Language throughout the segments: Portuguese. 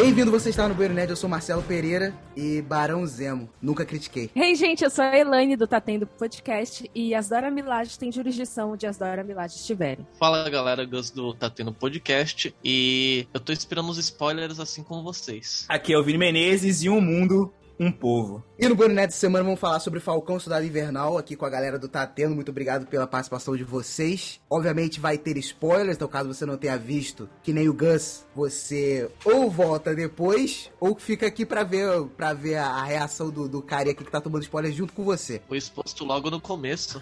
Bem-vindo, você está no Bueiro Nerd, eu sou Marcelo Pereira e Barão Zemo, nunca critiquei. Ei, hey, gente, eu sou a Elaine do Tá Tendo Podcast e as Dora Milaje têm jurisdição onde as Dora Milaje estiverem. Fala, galera, Gus do Tá Tendo Podcast e eu tô esperando os spoilers assim como vocês. Aqui é o Vini Menezes e um mundo, um povo. E no Bueiro Nerd essa semana vamos falar sobre Falcão, Soldado Invernal, aqui com a galera do Tá Tendo. Muito obrigado pela participação de vocês. Obviamente vai ter spoilers, então caso você não tenha visto, que nem o Gus, você ou volta depois, ou fica aqui pra ver a reação do cara aqui que tá tomando spoiler junto com você. Foi exposto logo no começo.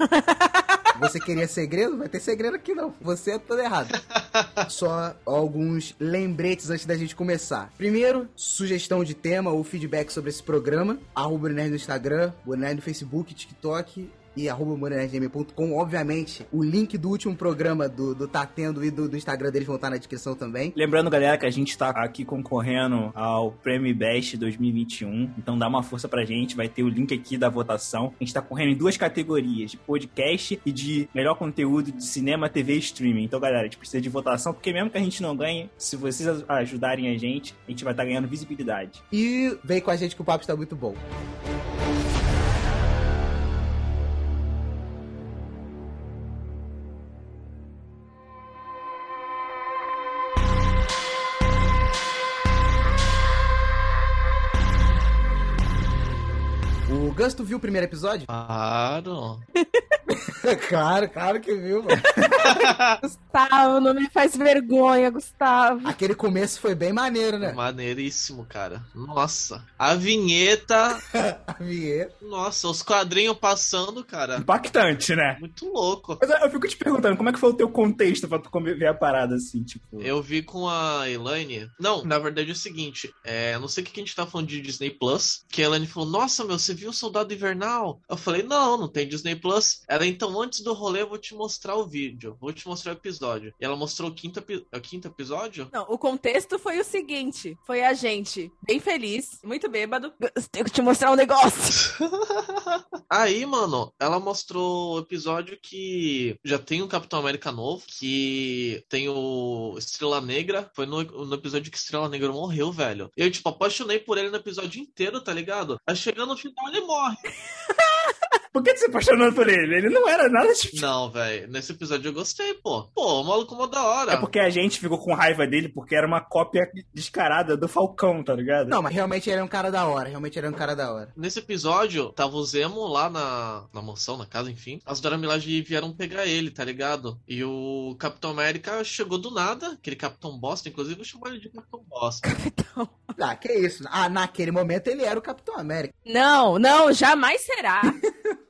Você queria segredo? Vai ter segredo aqui não. Você é todo errado. Só alguns lembretes antes da gente começar. Primeiro, sugestão de tema ou feedback sobre esse programa. Arroba o Nerd no Instagram, o Nerd no Facebook, TikTok e @nerdgm.com. Obviamente, o link do último programa do Tá Tendo e do Instagram deles vão estar na descrição também. Lembrando, galera, que a gente tá aqui concorrendo ao Prêmio Best 2021, então dá uma força pra gente, vai ter o link aqui da votação. A gente tá correndo em duas categorias, de podcast e de melhor conteúdo de cinema, TV e streaming. Então, galera, a gente precisa de votação, porque mesmo que a gente não ganhe, se vocês ajudarem a gente vai estar ganhando visibilidade. E vem com a gente que o papo está muito bom. Gus, tu viu o primeiro episódio? Claro. Claro que viu, mano. Gustavo, não me faz vergonha, Gustavo. Aquele começo foi bem maneiro, né? Maneiríssimo, cara. Nossa. A vinheta. A vinheta. Nossa, os quadrinhos passando, cara. Impactante, né? Muito louco. Mas eu fico te perguntando, como é que foi o teu contexto pra tu ver a parada, assim, tipo... Eu vi com a Elaine... Não, na verdade é o seguinte. Não sei o que a gente tá falando de Disney Plus, que a Elaine falou, nossa, meu, você viu o Soldado Invernal? Eu falei, não tem Disney Plus. Ela, então, antes do rolê, eu vou te mostrar o vídeo. Vou te mostrar o episódio. E ela mostrou o quinto episódio? Não, o contexto foi o seguinte. Foi a gente, bem feliz, muito bêbado. Tenho que te mostrar um negócio. Aí, mano, ela mostrou o episódio que já tem o Capitão América novo, que tem o Estrela Negra. Foi no episódio que Estrela Negra morreu, velho. Eu, tipo, apaixonei por ele no episódio inteiro, tá ligado? Aí chegando no final, ele morre. Por que você apaixonou por ele? Ele não era nada de... Não, velho. Nesse episódio eu gostei, pô. Pô, o maluco mó da hora. É porque a gente ficou com raiva dele porque era uma cópia descarada do Falcão, tá ligado? Não, mas realmente ele é um cara da hora. Nesse episódio, tava o Zemo lá na mansão, na casa, enfim. As Dora Milaje vieram pegar ele, tá ligado? E o Capitão América chegou do nada. Aquele Capitão Bosta, inclusive, eu chamo ele de Capitão Bosta. Capitão... Ah, que isso? Ah, naquele momento ele era o Capitão América. Não, jamais será.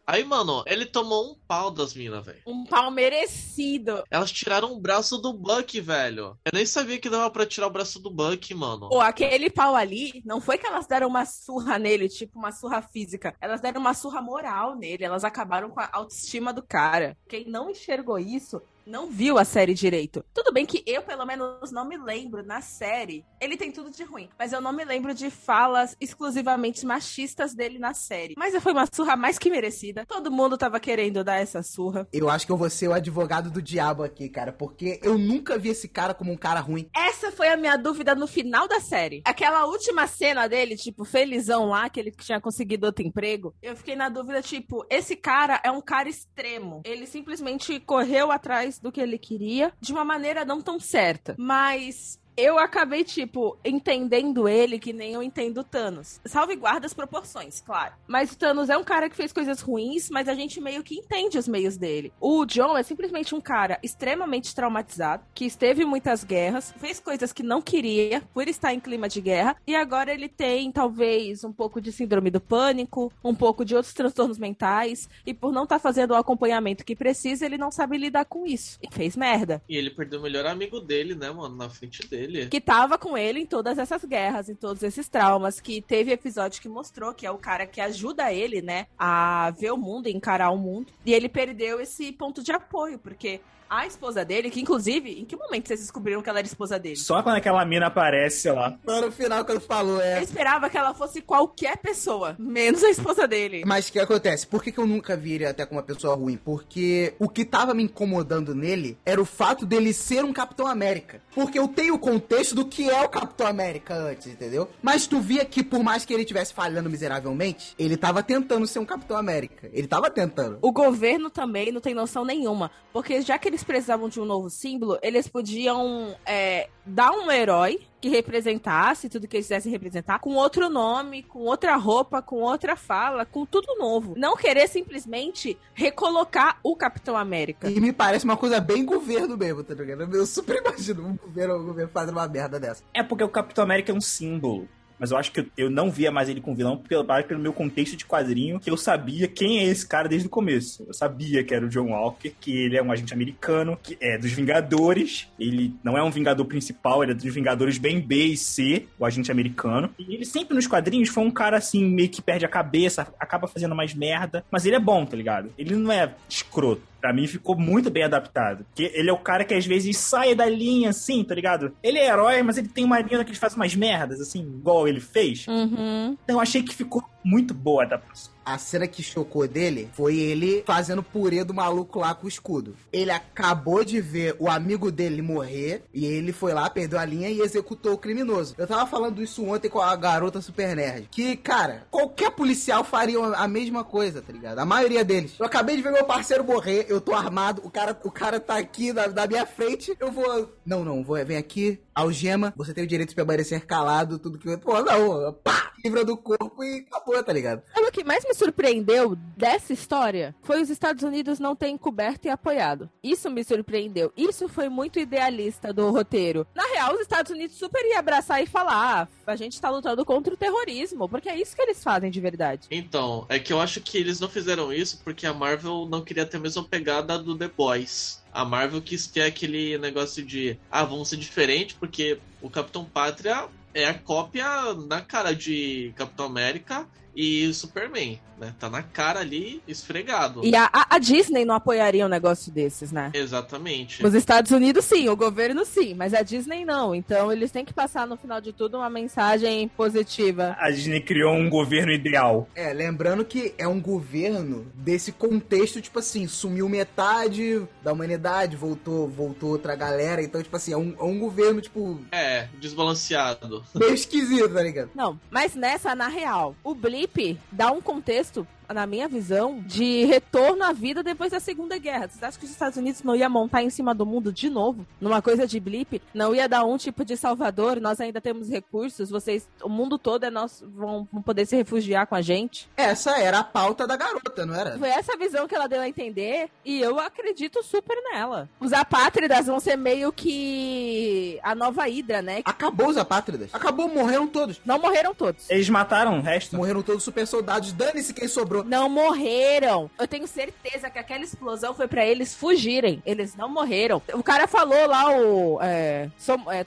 Aí, mano, ele tomou um pau das minas, velho. Um pau merecido. Elas tiraram o braço do Buck, velho. Eu nem sabia que dava pra tirar o braço do Buck, mano. Pô, aquele pau ali, não foi que elas deram uma surra nele, tipo uma surra física. Elas deram uma surra moral nele. Elas acabaram com a autoestima do cara. Quem não enxergou isso... não viu a série direito. Tudo bem que eu, pelo menos, não me lembro na série. Ele tem tudo de ruim, mas eu não me lembro de falas exclusivamente machistas dele na série. Mas foi uma surra mais que merecida. Todo mundo tava querendo dar essa surra. Eu acho que eu vou ser o advogado do diabo aqui, cara, porque eu nunca vi esse cara como um cara ruim. Essa foi a minha dúvida no final da série. Aquela última cena dele, tipo, felizão lá, que ele tinha conseguido outro emprego. Eu fiquei na dúvida, tipo, esse cara é um cara extremo. Ele simplesmente correu atrás do que ele queria, de uma maneira não tão certa, mas... eu acabei, tipo, entendendo ele que nem eu entendo o Thanos. Salvaguarda as proporções, claro. Mas o Thanos é um cara que fez coisas ruins, mas a gente meio que entende os meios dele. O John é simplesmente um cara extremamente traumatizado, que esteve em muitas guerras, fez coisas que não queria, por estar em clima de guerra, e agora ele tem, talvez, um pouco de síndrome do pânico, um pouco de outros transtornos mentais, e por não estar fazendo o acompanhamento que precisa, ele não sabe lidar com isso. E fez merda. E ele perdeu o melhor amigo dele, né, mano, na frente dele. Que tava com ele em todas essas guerras, em todos esses traumas, que teve episódio que mostrou que é o cara que ajuda ele, né, a ver o mundo, encarar o mundo. E ele perdeu esse ponto de apoio, porque... a esposa dele, que inclusive, em que momento vocês descobriram que ela era esposa dele? Só quando aquela mina aparece lá. No final quando falou, é. Eu esperava que ela fosse qualquer pessoa, menos a esposa dele. Mas o que acontece? Por que eu nunca vi ele até como uma pessoa ruim? Porque o que tava me incomodando nele era o fato dele ser um Capitão América. Porque eu tenho contexto do que é o Capitão América antes, entendeu? Mas tu via que, por mais que ele estivesse falhando miseravelmente, ele tava tentando ser um Capitão América. Ele tava tentando. O governo também não tem noção nenhuma, porque já que eles precisavam de um novo símbolo, eles podiam dar um herói que representasse tudo que eles quisessem representar, com outro nome, com outra roupa, com outra fala, com tudo novo. Não querer simplesmente recolocar o Capitão América. E me parece uma coisa bem governo mesmo, tá ligado? Eu super imagino um governo fazendo uma merda dessa. É porque o Capitão América é um símbolo. Mas eu acho que eu não via mais ele com vilão pelo meu contexto de quadrinho, que eu sabia quem é esse cara desde o começo. Eu sabia que era o John Walker, que ele é um agente americano, que é dos Vingadores. Ele não é um Vingador principal, ele é dos Vingadores bem B e C, o agente americano. E ele sempre nos quadrinhos foi um cara assim, meio que perde a cabeça, acaba fazendo mais merda. Mas ele é bom, tá ligado? Ele não é escroto. Pra mim ficou muito bem adaptado. Porque ele é o cara que às vezes sai da linha, assim, tá ligado? Ele é herói, mas ele tem uma linha que ele faz umas merdas, assim, igual ele fez. Uhum. Então eu achei que ficou muito boa a adaptação. A cena que chocou dele foi ele fazendo purê do maluco lá com o escudo. Ele acabou de ver o amigo dele morrer e ele foi lá, perdeu a linha e executou o criminoso. Eu tava falando isso ontem com a garota super nerd. Que, cara, qualquer policial faria a mesma coisa, tá ligado? A maioria deles. Eu acabei de ver meu parceiro morrer, eu tô armado, o cara tá aqui na minha frente, eu vou... Não, vem aqui, algema, você tem o direito de permanecer calado, tudo que... Pô, não, pá! Livra do corpo e acabou, tá ligado? Sabe o que mais me surpreendeu dessa história? Foi os Estados Unidos não terem coberto e apoiado. Isso me surpreendeu. Isso foi muito idealista do roteiro. Na real, os Estados Unidos super iam abraçar e falar, a gente tá lutando contra o terrorismo, porque é isso que eles fazem de verdade. Então, é que eu acho que eles não fizeram isso porque a Marvel não queria ter a mesma pegada do The Boys. A Marvel quis ter aquele negócio de, vamos ser diferente, porque o Capitão Pátria é a cópia na cara de Capitão América e Superman, né? Tá na cara ali, esfregado. E a Disney não apoiaria um negócio desses, né? Exatamente. Os Estados Unidos sim, o governo sim, mas a Disney não. Então eles têm que passar, no final de tudo, uma mensagem positiva. A Disney criou um governo ideal. É, lembrando que é um governo desse contexto, tipo assim, sumiu metade da humanidade, voltou outra galera. Então, tipo assim, é um governo, tipo... É, desbalanceado. Meio esquisito, tá ligado? Não, mas nessa, na real, o Blip dá um contexto, na minha visão, de retorno à vida depois da Segunda Guerra. Vocês acham que os Estados Unidos não ia montar em cima do mundo de novo? Numa coisa de blip? Não ia dar um tipo de salvador? Nós ainda temos recursos, vocês, o mundo todo é nosso, vão poder se refugiar com a gente? Essa era a pauta da garota, não era? Foi essa visão que ela deu a entender e eu acredito super nela. Os apátridas vão ser meio que a nova Hydra, né? Acabou os apátridas. Acabou, morreram todos. Não morreram todos. Eles mataram o resto? Morreram todos os super soldados. Dane-se quem sobrou. Não morreram. Eu tenho certeza que aquela explosão foi pra eles fugirem. Eles não morreram. O cara falou lá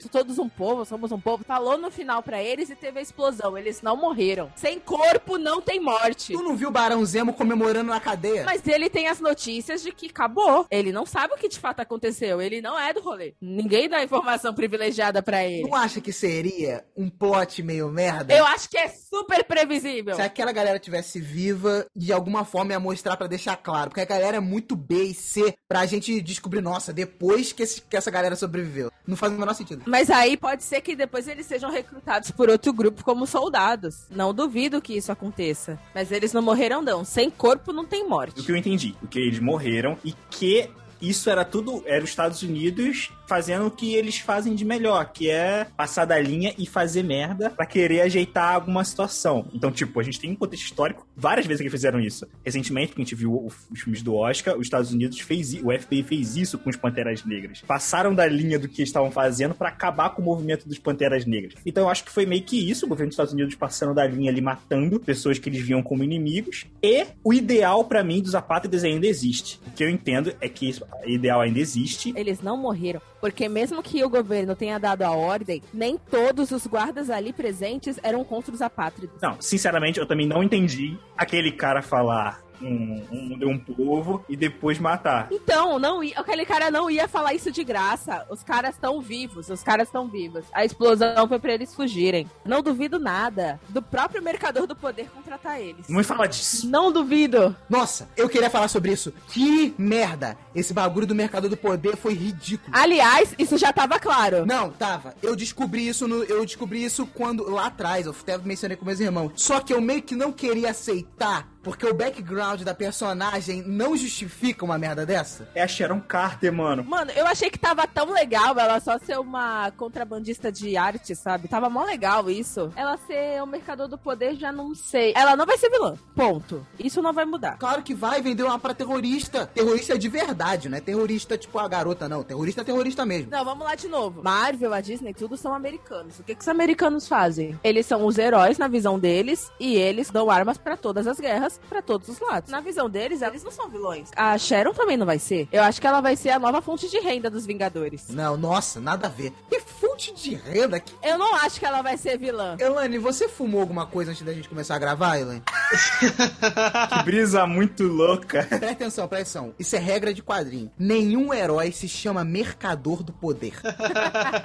todos um povo, somos um povo. Falou no final pra eles e teve a explosão. Eles não morreram. Sem corpo não tem morte. Tu não viu o Barão Zemo comemorando na cadeia? Mas ele tem as notícias de que acabou. Ele não sabe o que de fato aconteceu. Ele não é do rolê. Ninguém dá informação privilegiada pra ele. Tu acha que seria um plot meio merda? Eu acho que é super previsível. Se aquela galera tivesse viva, de alguma forma ia mostrar pra deixar claro, porque a galera é muito B e C pra gente descobrir, nossa, depois que essa galera sobreviveu. Não faz o menor sentido. Mas aí pode ser que depois eles sejam recrutados por outro grupo como soldados. Não duvido que isso aconteça. Mas eles não morreram não. Sem corpo não tem morte. O que eu entendi, porque eles morreram e que isso era tudo, era os Estados Unidos fazendo o que eles fazem de melhor, que é passar da linha e fazer merda pra querer ajeitar alguma situação. Então, tipo, a gente tem um contexto histórico, várias vezes que eles fizeram isso. Recentemente, porque a gente viu os filmes do Oscar, os Estados Unidos o FBI fez isso com os Panteras Negras. Passaram da linha do que estavam fazendo pra acabar com o movimento dos Panteras Negras. Então, eu acho que foi meio que isso, o governo dos Estados Unidos passando da linha ali, matando pessoas que eles viam como inimigos. E o ideal, pra mim, dos apátridas ainda existe. O que eu entendo é que isso, o ideal ainda existe. Eles não morreram. Porque mesmo que o governo tenha dado a ordem, nem todos os guardas ali presentes eram contra os apátridas. Não, sinceramente, eu também não entendi aquele cara falar... um povo e depois matar. Então, não ia, aquele cara não ia falar isso de graça. Os caras estão vivos, os caras estão vivos. A explosão foi pra eles fugirem. Não duvido nada do próprio Mercador do Poder contratar eles. Não ia falar disso. Não duvido. Nossa, eu queria falar sobre isso. Que merda. Esse bagulho do Mercador do Poder foi ridículo. Aliás, isso já tava claro. Não, tava. Eu descobri isso quando lá atrás, eu até mencionei com meus irmãos. Só que eu meio que não queria aceitar, porque o background da personagem não justifica uma merda dessa. É a Sharon Carter, mano. Mano, eu achei que tava tão legal ela só ser uma contrabandista de arte, sabe? Tava mó legal isso. Ela ser o Mercador do Poder, já não sei. Ela não vai ser vilã. Ponto. Isso não vai mudar. Claro que vai, vender uma pra terrorista. Terrorista de verdade, né? Terrorista tipo a garota, não. Terrorista é terrorista mesmo. Não, vamos lá de novo. Marvel, a Disney, tudo são americanos. O que os americanos fazem? Eles são os heróis na visão deles e eles dão armas pra todas as guerras, pra todos os lados. Na visão deles, eles não são vilões. A Sharon também não vai ser. Eu acho que ela vai ser a nova fonte de renda dos Vingadores. Não, nossa, nada a ver. Que fonte de renda? Que... Eu não acho que ela vai ser vilã. Elaine, você fumou alguma coisa antes da gente começar a gravar, Elaine? Que brisa muito louca. Presta atenção. Isso é regra de quadrinho. Nenhum herói se chama Mercador do Poder.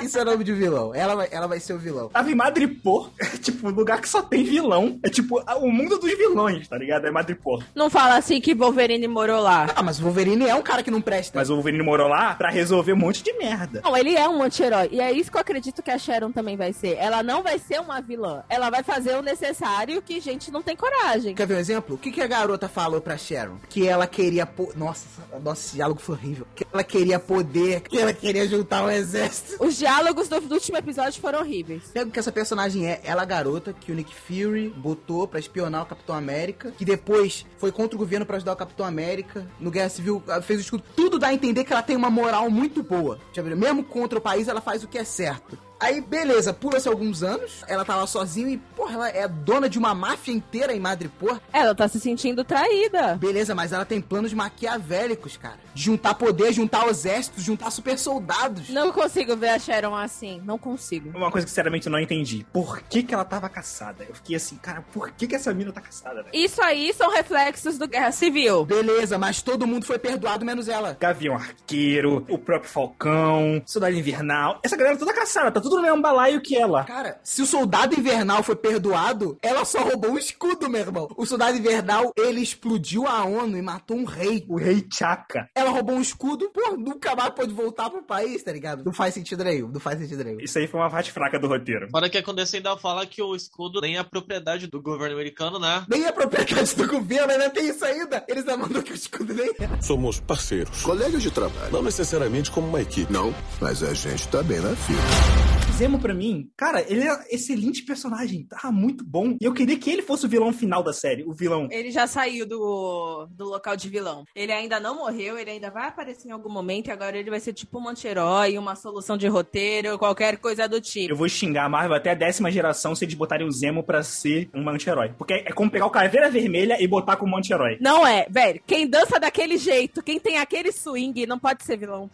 Isso é nome de vilão. Ela vai ser o vilão. Tava em Madripoor. É tipo um lugar que só tem vilão. É tipo o mundo dos vilões, tá ligado? É Madripoor. Não fala assim que Wolverine morou lá. Ah, mas o Wolverine é um cara que não presta. Mas o Wolverine morou lá pra resolver um monte de merda. Não, ele é um anti-herói. E é isso que eu acredito que a Sharon também vai ser. Ela não vai ser uma vilã. Ela vai fazer o necessário que gente não tem coragem. Quer ver um exemplo? O que a garota falou pra Sharon? Que ela queria... Nossa, esse diálogo foi horrível. Que ela queria poder, que ela queria juntar um exército. Os diálogos do último episódio foram horríveis. Pega o que essa personagem é. Ela, a garota, que o Nick Fury botou pra espionar o Capitão América, que depois foi contra o governo pra ajudar o Capitão América, no Guerra Civil fez o escudo. Tudo dá a entender que ela tem uma moral muito boa. Mesmo contra o país, ela faz o que é certo. Aí, beleza, pula-se alguns anos, ela tá lá sozinha e, porra, ela é dona de uma máfia inteira em Madripoor. Ela tá se sentindo traída. Beleza, mas ela tem planos maquiavélicos, cara. Juntar poder, juntar exércitos, juntar super soldados. Não consigo ver a Sharon assim, não consigo. Uma coisa que, sinceramente, eu não entendi. Por que que ela tava caçada? Eu fiquei assim, cara, por que que essa mina tá caçada, velho? Isso aí são reflexos do Guerra Civil. Beleza, mas todo mundo foi perdoado, menos ela. Gavião Arqueiro, o próprio Falcão, Soldado Invernal. Essa galera toda caçada, tá tudo no mesmo balaio que ela. Cara, se o Soldado Invernal foi perdoado, ela só roubou o escudo, meu irmão. O Soldado Invernal, ele explodiu a ONU e matou um rei. O rei Chaka. Ela roubou um escudo, pô, nunca mais pôde voltar pro país, tá ligado? Não faz sentido nenhum. Isso aí foi uma parte fraca do roteiro. Fora que acontece, ainda fala que o escudo nem é propriedade do governo americano, né? Nem é propriedade do governo, ainda tem isso ainda. Eles ainda mandam que o escudo nem é. Somos parceiros. Colegas de trabalho. Não necessariamente como uma equipe. Não, mas a gente tá bem na fila. Zemo, pra mim, cara, ele é excelente personagem, tá muito bom. E eu queria que ele fosse o vilão final da série, o vilão. Ele já saiu do local de vilão. Ele ainda não morreu, ele ainda vai aparecer em algum momento e agora ele vai ser tipo um anti-herói, uma solução de roteiro, qualquer coisa do tipo. Eu vou xingar a Marvel até a 10ª geração se eles botarem o Zemo pra ser um anti-herói. Porque é como pegar o Caveira Vermelha e botar como um anti-herói. Não é, velho. Quem dança daquele jeito, quem tem aquele swing, não pode ser vilão.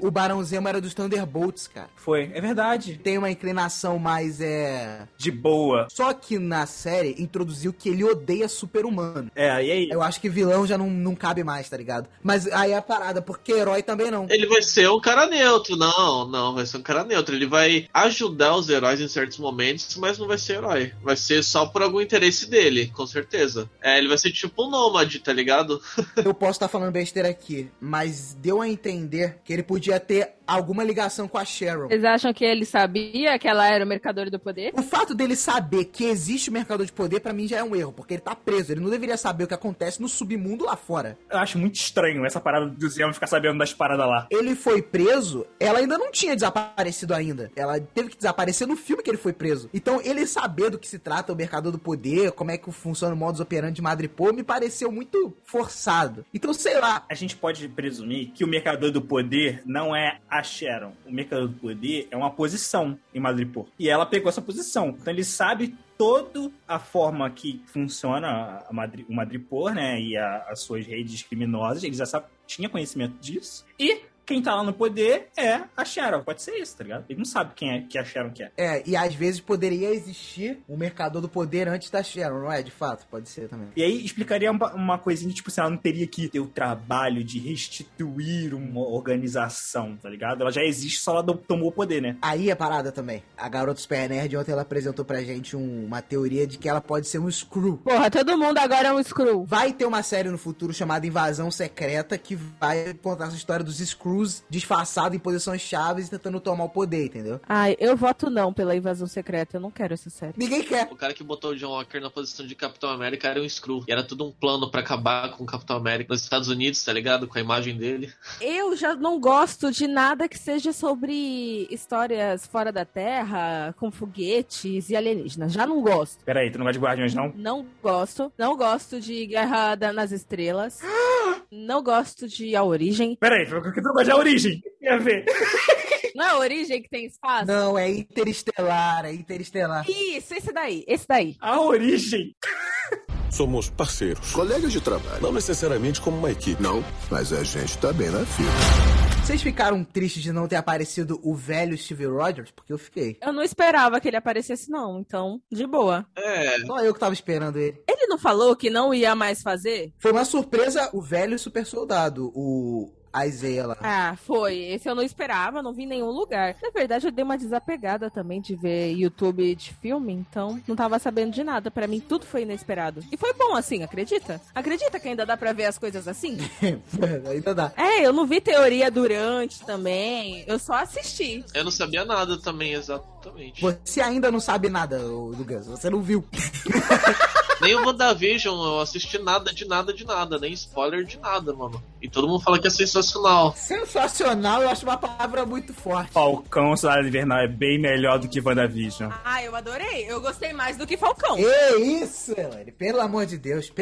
O Barão Zemo era dos Thunderbolts, cara. Foi, é verdade. Tem uma inclinação mais, de boa. Só que na série, introduziu que ele odeia super-humano. É, e aí? Eu acho que vilão já não cabe mais, tá ligado? Mas aí é a parada, porque herói também não. Ele vai ser um cara neutro. Não, vai ser um cara neutro. Ele vai ajudar os heróis em certos momentos, mas não vai ser herói. Vai ser só por algum interesse dele, com certeza. É, ele vai ser tipo um nômade, tá ligado? Eu posso estar falando besteira aqui, mas deu a entender que ele podia ter alguma ligação com a Sharon. Vocês acham que ele sabia que ela era o Mercador do Poder? O fato dele saber que existe o Mercador de Poder, pra mim, já é um erro, porque ele tá preso. Ele não deveria saber o que acontece no submundo lá fora. Eu acho muito estranho essa parada do Zemo ficar sabendo das paradas lá. Ele foi preso, ela ainda não tinha desaparecido ainda. Ela teve que desaparecer no filme que ele foi preso. Então, ele saber do que se trata o Mercador do Poder, como é que funciona o modus operandi de Madripoor, me pareceu muito forçado. Então, sei lá. A gente pode presumir que o Mercador do Poder não é a Sharon. O Mercador do Poder é uma posição em Madripoor. E ela pegou essa posição. Então ele sabe toda a forma que funciona o Madripoor, né? E as suas redes criminosas. Ele já tinha conhecimento disso. E quem tá lá no poder é a Sharon. Pode ser isso, tá ligado? Ele não sabe quem é que a Sharon quer. É, e às vezes poderia existir um mercador do poder antes da Sharon, não é? De fato, pode ser também. E aí explicaria uma coisinha, tipo, assim, ela não teria que ter o trabalho de restituir uma organização, tá ligado? Ela já existe, só ela tomou o poder, né? Aí é parada também. A garota Super Nerd, ontem ela apresentou pra gente uma teoria de que ela pode ser um Screw. Porra, todo mundo agora é um Screw. Vai ter uma série no futuro chamada Invasão Secreta que vai contar essa história dos Screws disfarçados em posições chaves e tentando tomar o poder, entendeu? Ai, eu voto não pela Invasão Secreta, eu não quero essa série. Ninguém quer. O cara que botou o John Walker na posição de Capitão América era um Screw. E era tudo um plano pra acabar com o Capitão América nos Estados Unidos, tá ligado? Com a imagem dele. Eu já não gosto de nada que seja sobre histórias fora da Terra, com foguetes e alienígenas. Já não gosto. Peraí, tu não gosta de Guardiões, não? Não gosto. Não gosto de Guerra nas Estrelas. Não gosto de A Origem. Peraí, por que tu não gosta de A Origem? Tem a ver. Não é A Origem que tem espaço? Não, é Interestelar, é Interestelar. Isso, esse daí. A Origem. Somos parceiros. Colegas de trabalho. Não necessariamente como uma equipe. Não, mas a gente tá bem na fila. Vocês ficaram tristes de não ter aparecido o velho Steve Rogers? Porque eu fiquei. Eu não esperava que ele aparecesse, não. Então, de boa. É. Só eu que tava esperando ele. Ele não falou que não ia mais fazer? Foi uma surpresa o velho super soldado, o... Isaiah lá. Ah, foi. Esse eu não esperava, não vi em nenhum lugar. Na verdade, eu dei uma desapegada também de ver YouTube de filme, então não tava sabendo de nada. Pra mim, tudo foi inesperado. E foi bom assim, acredita? Acredita que ainda dá pra ver as coisas assim? Ainda dá. É, eu não vi teoria durante também, eu só assisti. Eu não sabia nada também, exatamente. Você ainda não sabe nada, Lucas, você não viu. Nem o WandaVision, eu assisti nada, nem spoiler de nada, mano. E todo mundo fala que é sensacional. Sensacional, eu acho uma palavra muito forte. Falcão, Cidade Invernal é bem melhor do que WandaVision. Ah, eu adorei. Eu gostei mais do que Falcão. É isso, Elaine. Pelo amor de Deus,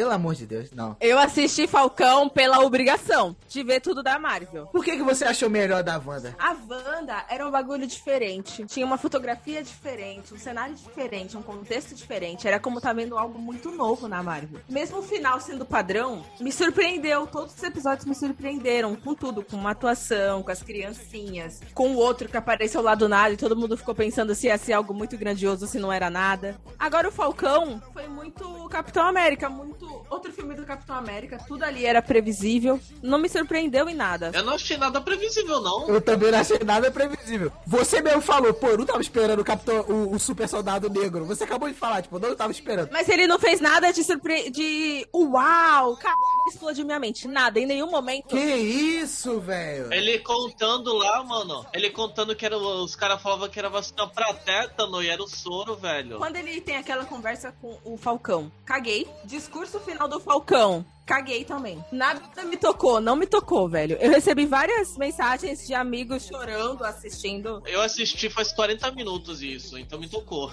não. Eu assisti Falcão pela obrigação de ver tudo da Marvel. Por que você achou melhor da Wanda? A Wanda era um bagulho diferente. Tinha uma fotografia diferente, um cenário diferente, um contexto diferente. Era como tá vendo algo muito novo na Marvel. Mesmo o final sendo padrão, me surpreendeu. Todos os episódios me surpreenderam, com tudo, com uma atuação, com as criancinhas, com o outro que apareceu lá do nada e todo mundo ficou pensando se ia ser algo muito grandioso, se não era nada. Agora o Falcão foi muito Capitão América, muito outro filme do Capitão América, tudo ali era previsível, não me surpreendeu em nada. Eu não achei nada previsível, não. Eu também não achei nada previsível. Você mesmo falou, pô, eu não tava esperando o Capitão, o Super Soldado Negro. Você acabou de falar, tipo, não tava esperando. Mas ele não fez nada de uau, cara, explodiu minha mente. Nada, em nenhum momento. Que isso, velho? Ele contando lá, mano. Ele contando que era, os caras falavam que era vacina pra tétano e era o soro, velho. Quando ele tem aquela conversa com o Falcão, caguei. Discurso final do Falcão. Caguei também. Nada me tocou, não me tocou, velho. Eu recebi várias mensagens de amigos chorando, assistindo. Eu assisti faz 40 minutos isso, então me tocou.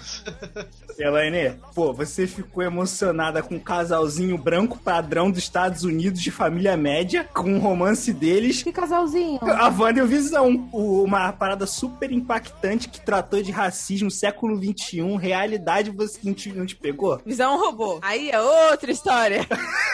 Elaine, pô, você ficou emocionada com um casalzinho branco padrão dos Estados Unidos de família média, com o romance deles. Que casalzinho? A Wanda e o Visão. Uma parada super impactante que tratou de racismo, século XXI, realidade, você não te pegou? Visão roubou. Aí é outra história.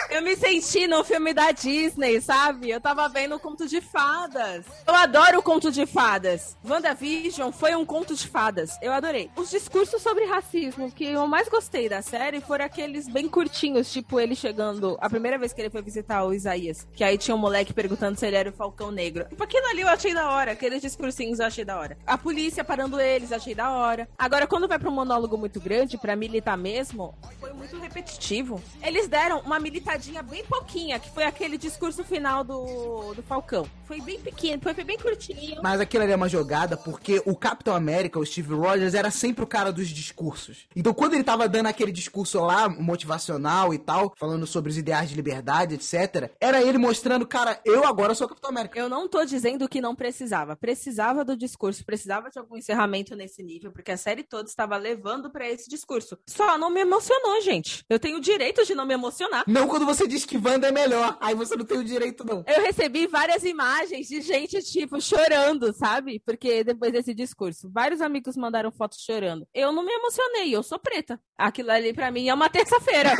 Eu me senti no filme da Disney, sabe? Eu tava vendo o Conto de Fadas. Eu adoro o Conto de Fadas. WandaVision foi um Conto de Fadas. Eu adorei. Os discursos sobre racismo que eu mais gostei da série foram aqueles bem curtinhos, tipo ele chegando... A primeira vez que ele foi visitar o Isaías, que aí tinha um moleque perguntando se ele era o Falcão Negro. Tipo, aquilo ali eu achei da hora. Aqueles discursinhos eu achei da hora. A polícia parando eles, achei da hora. Agora, quando vai pra um monólogo muito grande, pra militar mesmo, foi muito repetitivo. Eles deram uma militadinha bem pouquinha, que foi aquele discurso final do Falcão. Foi bem pequeno, foi bem curtinho. Mas aquilo ali é uma jogada, porque o Capitão América, o Steve Rogers, era sempre o cara dos discursos. Então, quando ele tava dando aquele discurso lá, motivacional e tal, falando sobre os ideais de liberdade, etc., era ele mostrando, cara, eu agora sou o Capitão América. Eu não tô dizendo que não precisava. Precisava do discurso, precisava de algum encerramento nesse nível, porque a série toda estava levando pra esse discurso. Só não me emocionou, gente. Eu tenho o direito de não me emocionar. Não quando você diz que Wanda é melhor, aí você não tem o direito não. Eu recebi várias imagens de gente, tipo, chorando, sabe? Porque depois desse discurso, vários amigos mandaram fotos chorando. Eu não me emocionei, eu sou preta. Aquilo ali pra mim é uma terça-feira.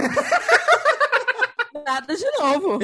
Nada de novo.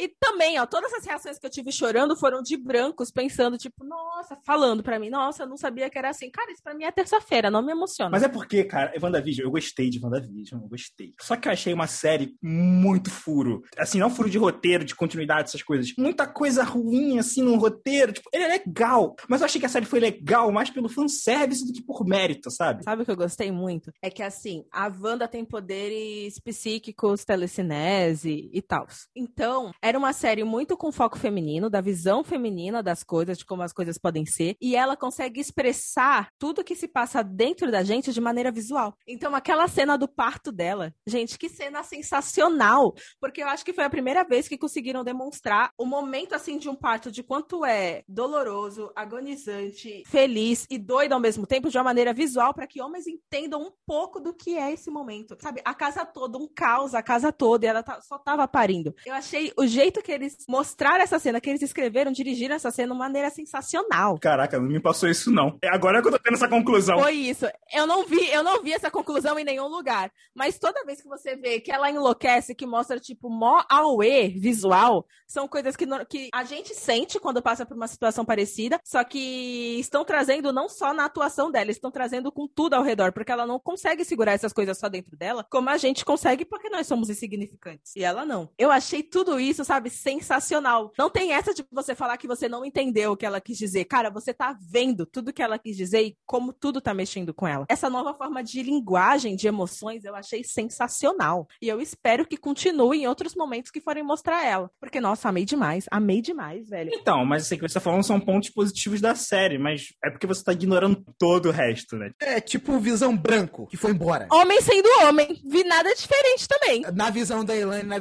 E também também, ó, todas essas reações que eu tive chorando foram de brancos, pensando, tipo, nossa, falando pra mim, nossa, eu não sabia que era assim. Cara, isso pra mim é terça-feira, não me emociona. Mas é porque, cara, WandaVision, eu gostei de WandaVision, eu gostei. Só que eu achei uma série muito furo. Assim, não furo de roteiro, de continuidade, essas coisas. Muita coisa ruim, assim, num roteiro. Tipo, ele é legal. Mas eu achei que a série foi legal mais pelo fanservice do que por mérito, sabe? Sabe o que eu gostei muito? É que, assim, a Wanda tem poderes psíquicos, telecinese e tal. Então, era uma série muito com foco feminino, da visão feminina das coisas, de como as coisas podem ser, e ela consegue expressar tudo que se passa dentro da gente de maneira visual. Então, aquela cena do parto dela, gente, que cena sensacional, porque eu acho que foi a primeira vez que conseguiram demonstrar o momento, assim, de um parto, de quanto é doloroso, agonizante, feliz e doido ao mesmo tempo, de uma maneira visual, para que homens entendam um pouco do que é esse momento, sabe? A casa toda, um caos, a casa toda, e ela só tava parindo. Eu achei o jeito que eles mostraram essa cena, que eles escreveram, dirigiram essa cena de uma maneira sensacional. Caraca, não me passou isso não. É agora que eu tô tendo essa conclusão. Foi isso. Eu não vi essa conclusão em nenhum lugar. Mas toda vez que você vê que ela enlouquece, que mostra tipo mó auê visual, são coisas que a gente sente quando passa por uma situação parecida, só que estão trazendo não só na atuação dela, estão trazendo com tudo ao redor, porque ela não consegue segurar essas coisas só dentro dela, como a gente consegue porque nós somos insignificantes. E ela não. Eu achei tudo isso, sabe, sensacional. Não tem essa de você falar que você não entendeu o que ela quis dizer. Cara, você tá vendo tudo que ela quis dizer e como tudo tá mexendo com ela. Essa nova forma de linguagem, de emoções, eu achei sensacional. E eu espero que continue em outros momentos que forem mostrar ela. Porque, nossa, amei demais, velho. Então, mas isso que você tá falando são pontos positivos da série, mas é porque você tá ignorando todo o resto, né? É tipo Visão branco, que foi embora. Homem sendo homem. Vi nada diferente também. Na visão da Elaine,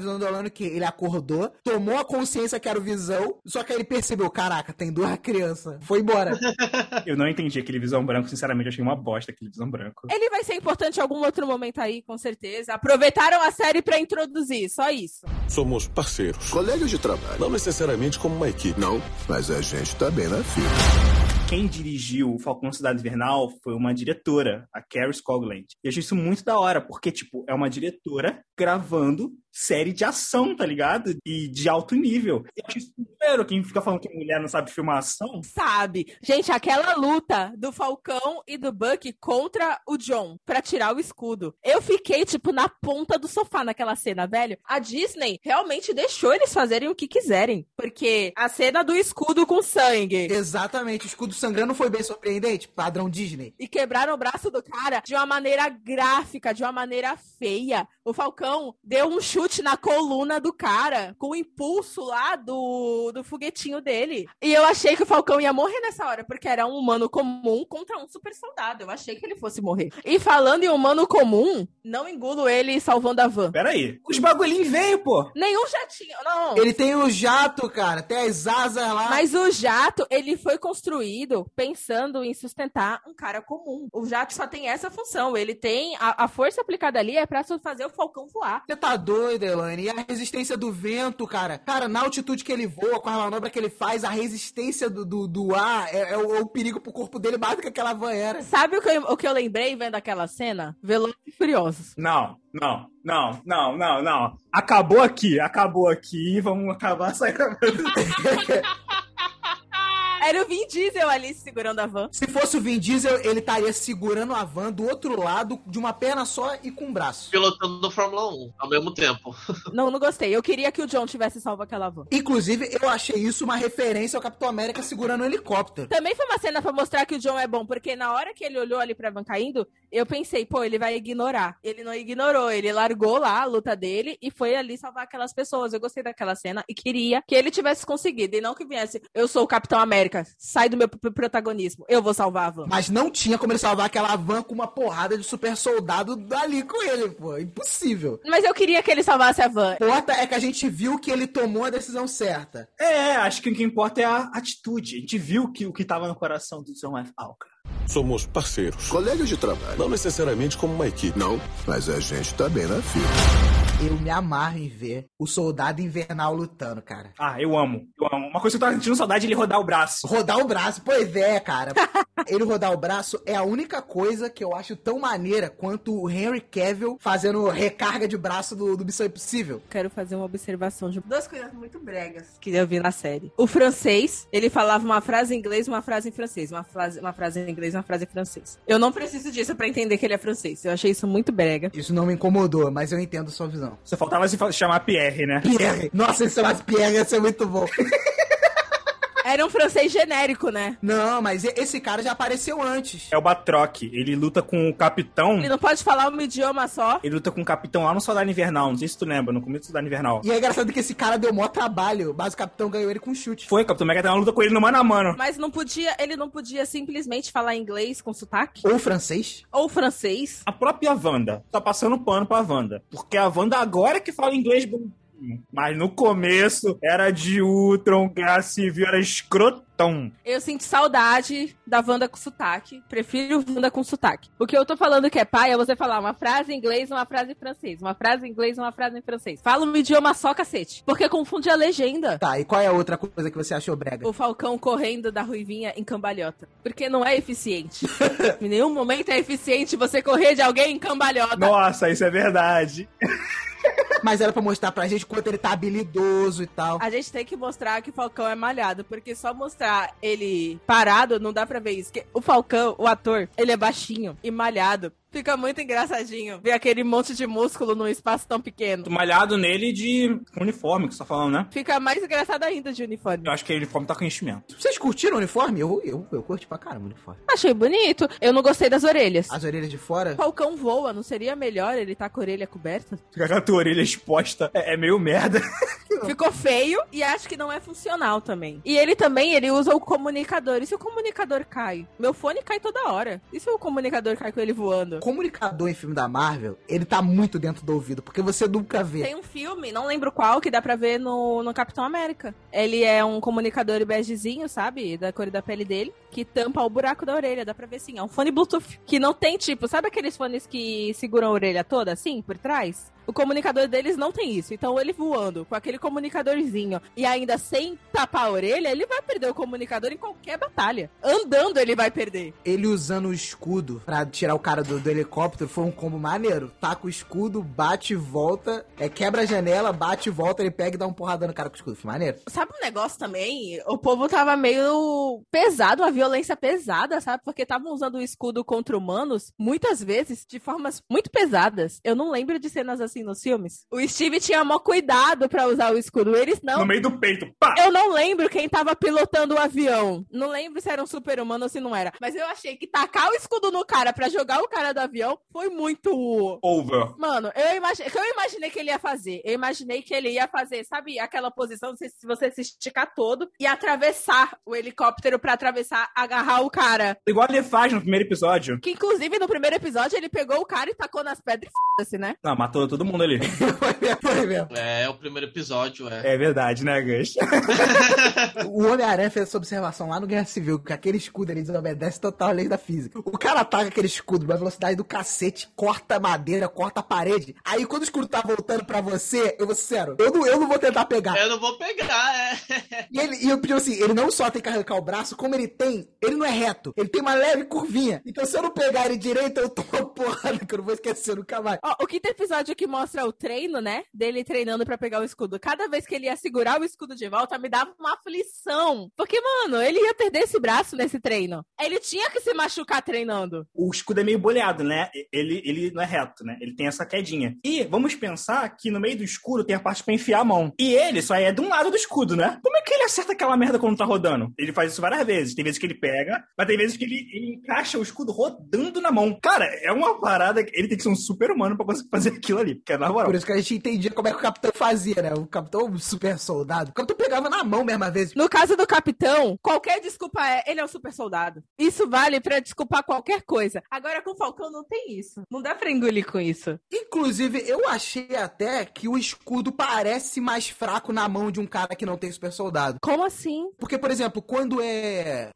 que ele acordou, tomou a consciência que era o Visão, só que ele percebeu, caraca, tem duas crianças. Foi embora. Eu não entendi aquele Visão branco, sinceramente, achei uma bosta aquele Visão branco. Ele vai ser importante em algum outro momento aí, com certeza. Aproveitaram a série pra introduzir, só isso. Somos parceiros. Colegas de trabalho. Não necessariamente como uma equipe. Não, mas a gente tá bem na fila. Quem dirigiu o Falcão Cidade Invernal foi uma diretora, a Carrie Scogland. E eu achei isso muito da hora, porque, tipo, é uma diretora gravando série de ação, tá ligado? E de alto nível. Eu acho isso primeiro, quem fica falando que mulher não sabe filmar ação. Sabe. Gente, aquela luta do Falcão e do Bucky contra o John pra tirar o escudo. Eu fiquei, tipo, na ponta do sofá naquela cena, velho. A Disney realmente deixou eles fazerem o que quiserem. Porque a cena do escudo com sangue. Exatamente. O escudo sangrando foi bem surpreendente. Padrão Disney. E quebraram o braço do cara de uma maneira gráfica, de uma maneira feia. O Falcão deu um chute na coluna do cara, com o impulso lá do foguetinho dele. E eu achei que o Falcão ia morrer nessa hora, porque era um humano comum contra um super soldado. Eu achei que ele fosse morrer. E falando em humano comum, não engulo ele salvando a van. Peraí, os bagulhinhos veio, pô. Nenhum jatinho, não. Ele tem o jato, cara, tem as asas lá. Mas o jato, ele foi construído pensando em sustentar um cara comum. O jato só tem essa função. Ele tem, a força aplicada ali é pra fazer o Falcão voar. Você tá doido, Elaine? E a resistência do vento, cara? Cara, na altitude que ele voa, com a manobra que ele faz, a resistência do ar é o perigo pro corpo dele mais do que aquela van era. Sabe o que eu lembrei vendo aquela cena? Velozes e Furiosos. Não. Acabou aqui. Vamos acabar saindo. Era o Vin Diesel ali segurando a van. Se fosse o Vin Diesel, ele estaria segurando a van do outro lado, de uma perna só e com um braço. Pilotando no Fórmula 1, ao mesmo tempo. Não gostei. Eu queria que o John tivesse salvo aquela van. Inclusive, eu achei isso uma referência ao Capitão América segurando um helicóptero. Também foi uma cena pra mostrar que o John é bom, porque na hora que ele olhou ali pra van caindo, eu pensei, pô, ele vai ignorar. Ele não ignorou, ele largou lá a luta dele e foi ali salvar aquelas pessoas. Eu gostei daquela cena e queria que ele tivesse conseguido, e não que viesse, eu sou o Capitão América, sai do meu protagonismo, eu vou salvar a van. Mas não tinha como ele salvar aquela van com uma porrada de super soldado ali com ele, pô. Impossível. Mas eu queria que ele salvasse a van. O que importa é que a gente viu que ele tomou a decisão certa. É, acho que o que importa é a atitude. A gente viu que o que tava no coração do John F. Walker. Somos parceiros. Colegas de trabalho. Não necessariamente como uma equipe. Não, mas a gente tá bem na fila. Eu me amarro em ver o Soldado Invernal lutando, cara. Ah, eu amo. Uma coisa que eu tava sentindo saudade é ele rodar o braço. Pois é, cara. Ele rodar o braço é a única coisa que eu acho tão maneira quanto o Henry Cavill fazendo recarga de braço do Missão Impossível. Quero fazer uma observação de duas coisas muito bregas que eu vi na série. O francês, ele falava uma frase em inglês, uma frase em francês, uma frase em inglês, uma frase em francês. Eu não preciso disso pra entender que ele é francês. Eu achei isso muito brega. Isso não me incomodou, mas eu entendo a sua visão. Só faltava se chamar Pierre, né? Pierre! Nossa, se chamasse Pierre ia ser muito bom. Era um francês genérico, né? Não, mas esse cara já apareceu antes. É o Batroc. Ele luta com o capitão. Ele não pode falar um idioma só. Ele luta com o capitão lá no Soldado Invernal. Não sei se tu lembra, no começo do Soldado Invernal. E é engraçado que esse cara deu mó trabalho, mas o capitão ganhou ele com chute. Foi, o Capitão América deu uma luta com ele no mano a mano. Mas ele não podia simplesmente falar inglês com sotaque? Ou francês. A própria Wanda tá passando pano pra Wanda. Porque a Wanda agora que fala inglês... Mas no começo era de Ultron, Guerra Civil, era escrotão. Eu sinto saudade da Wanda com sotaque. Prefiro Wanda com sotaque. O que eu tô falando que é pai é você falar uma frase em inglês, uma frase em francês. Uma frase em inglês, uma frase em francês. Fala um idioma só, cacete. Porque confunde a legenda. Tá, e qual é a outra coisa que você achou brega? O Falcão correndo da Ruivinha em cambalhota. Porque não é eficiente. Em nenhum momento é eficiente você correr de alguém em cambalhota. Nossa, isso é verdade. Mas era pra mostrar pra gente quanto ele tá habilidoso e tal. A gente tem que mostrar que o Falcão é malhado, porque só mostrar ele parado não dá pra ver isso. Porque o Falcão, o ator, ele é baixinho e malhado. Fica muito engraçadinho ver aquele monte de músculo num espaço tão pequeno. Malhado nele de uniforme, que você tá falando, né? Fica mais engraçado ainda de uniforme. Eu acho que o uniforme tá com enchimento. Vocês curtiram o uniforme? Eu curti pra caramba o uniforme. Achei bonito. Eu não gostei das orelhas. As orelhas de fora? O Falcão voa. Não seria melhor ele tá com a orelha coberta? Ficar com a tua orelha exposta é meio merda. Ficou feio e acho que não é funcional também. E ele também, ele usa o comunicador. E se o comunicador cai? Meu fone cai toda hora. E se o comunicador cai com ele voando? Comunicador em filme da Marvel, ele tá muito dentro do ouvido, porque você nunca vê. Tem um filme, não lembro qual, que dá pra ver no Capitão América. Ele é um comunicador begezinho, sabe? Da cor da pele dele, que tampa o buraco da orelha. Dá pra ver sim. É um fone Bluetooth, que não tem tipo... Sabe aqueles fones que seguram a orelha toda, assim, por trás? O comunicador deles não tem isso. Então, ele voando com aquele comunicadorzinho e ainda sem tapar a orelha, ele vai perder o comunicador em qualquer batalha. Andando, ele vai perder. Ele usando o escudo pra tirar o cara do helicóptero foi um combo maneiro. Taca o escudo, bate e volta. Quebra a janela, bate e volta, ele pega e dá uma porrada no cara com o escudo. Foi maneiro. Sabe um negócio também? O povo tava meio pesado, uma violência pesada, sabe? Porque estavam usando o escudo contra humanos, muitas vezes, de formas muito pesadas. Eu não lembro de cenas assim nos filmes. O Steve tinha maior cuidado pra usar o escudo. Eles não. No meio do peito. Pá! Eu não lembro quem tava pilotando o avião. Não lembro se era um super-humano ou se não era. Mas eu achei que tacar o escudo no cara pra jogar o cara do avião foi muito... Over. Mano, eu imaginei que ele ia fazer. Eu imaginei que ele ia fazer, sabe, aquela posição de você se esticar todo e atravessar o helicóptero pra atravessar, agarrar o cara. Igual ele faz no primeiro episódio. Que, inclusive, no primeiro episódio, ele pegou o cara e tacou nas pedras e f***se, né? Não, matou todo mundo ali. Foi mesmo. É o primeiro episódio, é. É verdade, né, Gus? O Homem-Aranha fez essa observação lá no Guerra Civil, que aquele escudo, ele desobedece total a lei da física. O cara ataca aquele escudo na velocidade do cacete, corta a madeira, corta a parede. Aí, quando o escudo tá voltando pra você, eu vou ser sério, eu não vou tentar pegar. Eu não vou pegar, é. E eu, assim, ele não só tem que arrancar o braço, como ele não é reto. Ele tem uma leve curvinha. Então, se eu não pegar ele direito, eu tô uma porrada que eu não vou esquecer nunca mais. Ó, o quinto episódio que mostra o treino, né? Dele treinando pra pegar o escudo. Cada vez que ele ia segurar o escudo de volta, me dava uma aflição. Porque, mano, ele ia perder esse braço nesse treino. Ele tinha que se machucar treinando. O escudo é meio boleado, né? Ele não é reto, né? Ele tem essa quedinha. E vamos pensar que no meio do escudo tem a parte pra enfiar a mão. E ele só é de um lado do escudo, né? Como é que ele acerta aquela merda quando tá rodando? Ele faz isso várias vezes. Tem vezes que ele pega, mas tem vezes que ele encaixa o escudo rodando na mão. Cara, é uma parada... Ele tem que ser um super-humano pra conseguir fazer aquilo ali. Que é na moral. Por isso que a gente entendia como é que o capitão fazia, né? O capitão super soldado. O capitão pegava na mão mesmo às vezes. No caso do capitão, qualquer desculpa ele é um super soldado. Isso vale pra desculpar qualquer coisa. Agora com o Falcão não tem isso. Não dá pra engolir com isso. Inclusive, eu achei até que o escudo parece mais fraco na mão de um cara que não tem super soldado. errado. Como assim? Porque, por exemplo, quando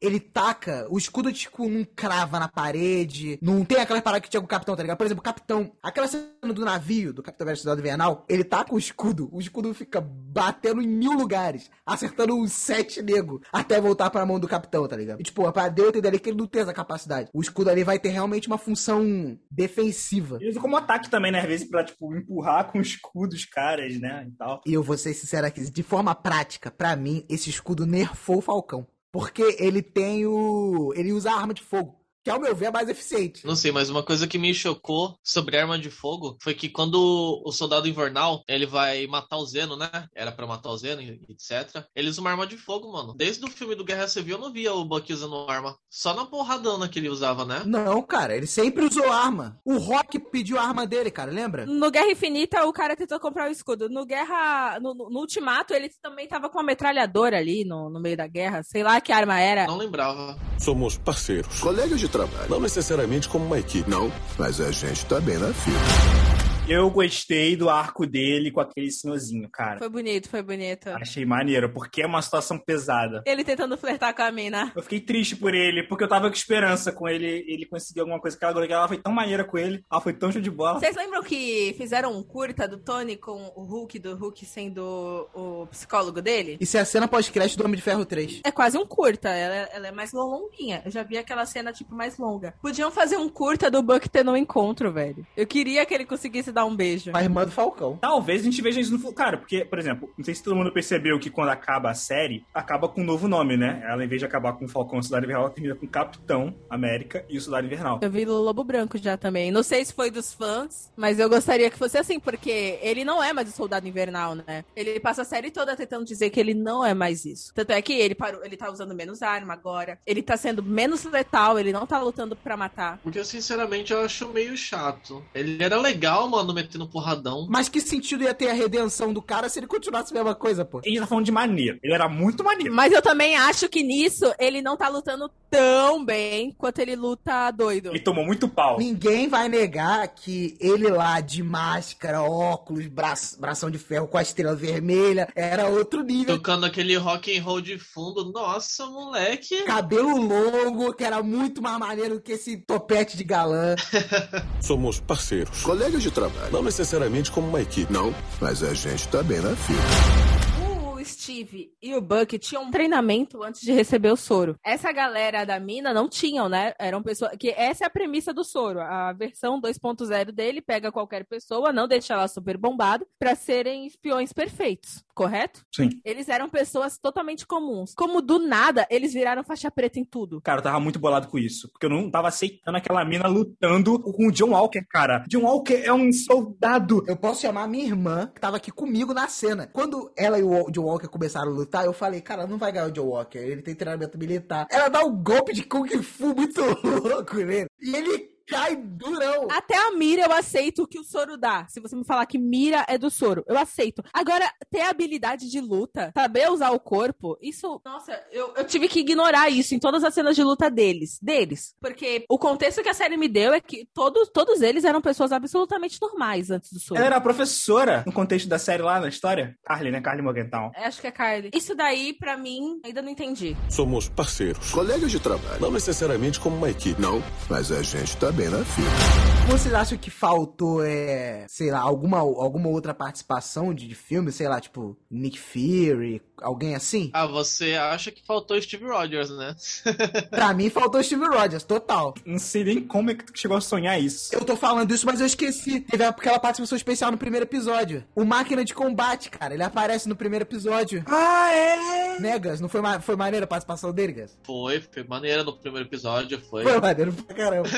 ele taca, o escudo, tipo, não crava na parede, não tem aquelas paradas que tinha com o Capitão, tá ligado? Por exemplo, o Capitão, aquela cena do navio, do Capitão América Soldado Invernal, ele taca o escudo fica batendo em 1000 lugares, acertando os 7 negros, até voltar pra mão do Capitão, tá ligado? E, tipo, pra deu entender ali que ele não tem essa capacidade. O escudo ali vai ter realmente uma função defensiva. Ele usa como ataque também, né? Às vezes pra, tipo, empurrar com o escudo os caras, né? E tal. E eu vou ser sincero aqui, de forma prática, pra mim, esse escudo nerfou o Falcão. Porque ele tem o... Ele usa a arma de fogo, que ao meu ver é mais eficiente. Não sei, mas uma coisa que me chocou sobre a arma de fogo foi que quando o Soldado Invernal, ele vai matar o Zeno, né? Era pra matar o Zeno, etc. Ele usa uma arma de fogo, mano. Desde o filme do Guerra Civil eu não via o Bucky usando arma. Só na porradona que ele usava, né? Não, cara, ele sempre usou arma. O Rock pediu a arma dele, cara, lembra? No Guerra Infinita o cara tentou comprar o escudo. No Ultimato ele também tava com uma metralhadora ali no meio da guerra. Sei lá que arma era. Não lembrava. Somos parceiros. Colegas de trabalho. Não necessariamente como uma equipe. Não, mas a gente tá bem na fila. Eu gostei do arco dele com aquele sinozinho, cara. Foi bonito, foi bonito. Achei maneiro, porque é uma situação pesada. Ele tentando flertar com a mina. Eu fiquei triste por ele, porque eu tava com esperança com ele. Ele conseguiu alguma coisa que ela foi tão maneira com ele. Ela foi tão show de bola. Vocês lembram que fizeram um curta do Tony com o Hulk, do Hulk sendo o psicólogo dele? Isso é a cena pós-crédito do Homem de Ferro 3. É quase um curta, ela é mais longuinha. Eu já vi aquela cena, tipo, mais longa. Podiam fazer um curta do Buck tendo um encontro, velho. Eu queria que ele conseguisse dar um beijo. A irmã do Falcão. Talvez a gente veja isso no futuro. Cara, porque, por exemplo, não sei se todo mundo percebeu que quando acaba a série, acaba com um novo nome, né? Ela, em vez de acabar com o Falcão e o Soldado Invernal, ela termina com Capitão América e o Soldado Invernal. Eu vi o Lobo Branco já também. Não sei se foi dos fãs, mas eu gostaria que fosse assim, porque ele não é mais o Soldado Invernal, né? Ele passa a série toda tentando dizer que ele não é mais isso. Tanto é que ele parou, ele tá usando menos arma agora, ele tá sendo menos letal, ele não tá lutando pra matar. Porque, sinceramente, eu acho meio chato. Ele era legal, mano, metendo porradão. Mas que sentido ia ter a redenção do cara se ele continuasse a mesma coisa, pô? Ele tá falando de maneiro. Ele era muito maneiro. Mas eu também acho que nisso ele não tá lutando tão bem quanto ele luta doido. Ele tomou muito pau. Ninguém vai negar que ele lá de máscara, óculos, bração de ferro com a estrela vermelha, era outro nível. Tocando aquele rock and roll de fundo. Nossa, moleque. Cabelo longo, que era muito mais maneiro que esse topete de galã. Somos parceiros. Colegas de trabalho. Não necessariamente como uma equipe. Não, mas a gente tá bem na fila. Steve e o Buck tinham um treinamento antes de receber o soro. Essa galera da mina não tinham, né? Eram pessoas... que essa é a premissa do soro. A versão 2.0 dele pega qualquer pessoa, não deixa ela super bombada, pra serem espiões perfeitos. Correto? Sim. Eles eram pessoas totalmente comuns. Como do nada, eles viraram faixa preta em tudo. Cara, eu tava muito bolado com isso. Porque eu não tava aceitando aquela mina lutando com o John Walker, cara. John Walker é um soldado. Eu posso chamar a minha irmã, que tava aqui comigo na cena. Quando ela e o John Walker começaram a lutar, eu falei, cara, não vai ganhar o John Walker, ele tem treinamento militar. Ela dá um golpe de Kung Fu muito louco nele, e ele cai durão. Até a mira eu aceito que o soro dá. Se você me falar que mira é do soro, eu aceito. Agora, ter habilidade de luta, saber usar o corpo, isso... Nossa, eu tive que ignorar isso em todas as cenas de luta deles. Porque o contexto que a série me deu é que todos eles eram pessoas absolutamente normais antes do soro. Ela era professora no contexto da série lá na história. Karli, né? Karli Morgenthau. Acho que é Karli. Isso daí, pra mim, ainda não entendi. Somos parceiros. Colegas de trabalho. Não necessariamente como uma equipe. Não, mas a gente tá bem na fila. Vocês acham que faltou, sei lá, alguma outra participação de filme? Sei lá, tipo, Nick Fury, alguém assim? Ah, você acha que faltou Steve Rogers, né? Pra mim, faltou Steve Rogers, total. Não sei nem como é que tu chegou a sonhar isso. Eu tô falando isso, mas eu esqueci. Teve aquela participação especial no primeiro episódio. O Máquina de Combate, cara, ele aparece no primeiro episódio. Ah, é? Negas, não foi maneira a participação dele, Gas? Foi maneira no primeiro episódio, foi. Foi maneiro pra caramba.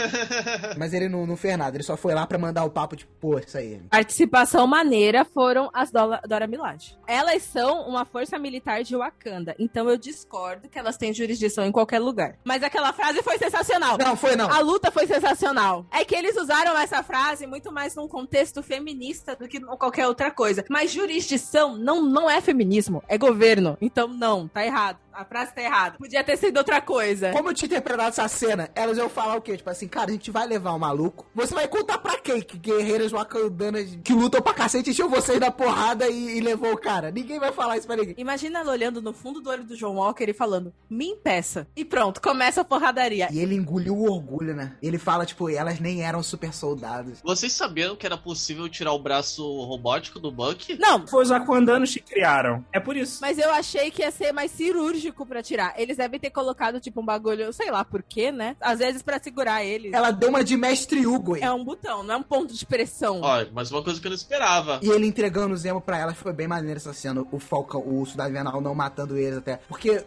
Mas ele não fez nada, ele só foi lá pra mandar o papo de pô, isso aí. Participação maneira foram as Dora Milaje. Elas são uma força militar de Wakanda, então eu discordo que elas têm jurisdição em qualquer lugar. Mas aquela frase foi sensacional. Não, foi não. A luta foi sensacional. É que eles usaram essa frase muito mais num contexto feminista do que qualquer outra coisa. Mas jurisdição não é feminismo, é governo. Então não, tá errado. A frase tá errada. Podia ter sido outra coisa. Como eu tinha interpretado essa cena, elas iam falar o quê? Tipo assim, cara, a gente vai levar o maluco. Você vai contar pra quem que guerreiras wakandanas que lutam pra cacete encheu vocês na porrada e levou o cara? Ninguém vai falar isso pra ninguém. Imagina ela olhando no fundo do olho do John Walker e falando, me impeça. E pronto, começa a porradaria. E ele engoliu o orgulho, né? Ele fala, tipo, elas nem eram super soldados. Vocês sabiam que era possível tirar o braço robótico do Bucky? Não. Foi os wakandanos que criaram. É por isso. Mas eu achei que ia ser mais cirúrgico pra tirar. Eles devem ter colocado, tipo, um bagulho, sei lá por quê, né? Às vezes pra segurar eles. Ela deu uma de mestre Hugo, hein? É um botão, não é um ponto de pressão. Olha, mas uma coisa que eu não esperava. E ele entregando o Zemo pra ela, foi bem maneiro essa cena. O Falcão, o Soldado Invernal não matando eles até. Porque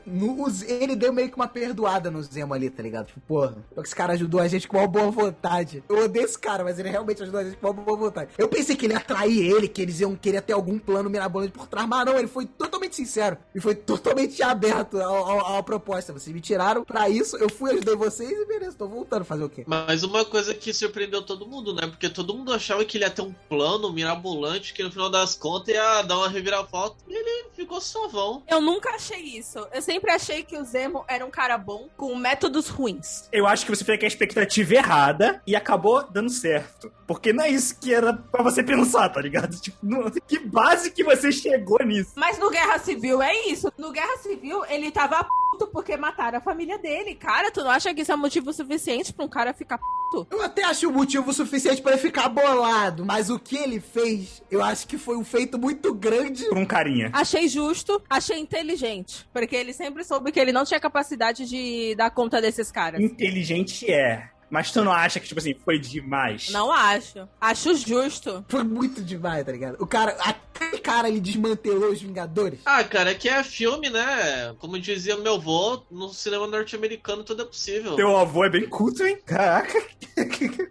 ele deu meio que uma perdoada no Zemo ali, tá ligado? Tipo, porra, esse cara ajudou a gente com uma boa vontade. Eu odeio esse cara, mas ele realmente ajudou a gente com uma boa vontade. Eu pensei que ele ia atrair ele, que eles iam querer ter algum plano mirabolante por trás, mas não, ele foi totalmente sincero. E foi totalmente aberto à proposta. Vocês me tiraram pra isso, eu fui, ajudei vocês e beleza, tô voltando a fazer o quê? Mas uma coisa que surpreendeu todo mundo, né? Porque todo mundo achava que ele ia ter um plano mirabolante que no final das contas ia dar uma reviravolta e ele ficou sovão. Eu nunca achei isso. Eu sempre achei que o Zemo era um cara bom com métodos ruins. Eu acho que você fez a expectativa errada e acabou dando certo. Porque não é isso que era pra você pensar, tá ligado? Tipo, não, que base que você chegou nisso. Mas no Guerra Civil é isso. No Guerra Civil ele tava puto porque mataram a família dele. Cara, tu não acha que isso é motivo suficiente pra um cara ficar puto? Eu até acho um motivo suficiente pra ele ficar bolado. Mas o que ele fez, eu acho que foi um feito muito grande. Por um carinha. Achei justo, achei inteligente. Porque ele sempre soube que ele não tinha capacidade de dar conta desses caras. Inteligente é... Mas tu não acha que, tipo assim, foi demais? Não acho. Acho justo. Foi muito demais, tá ligado? O cara... Aquele cara, ele desmantelou os Vingadores. Ah, cara, que é filme, né? Como dizia meu avô, no cinema norte-americano tudo é possível. Teu avô é bem culto, hein? Caraca.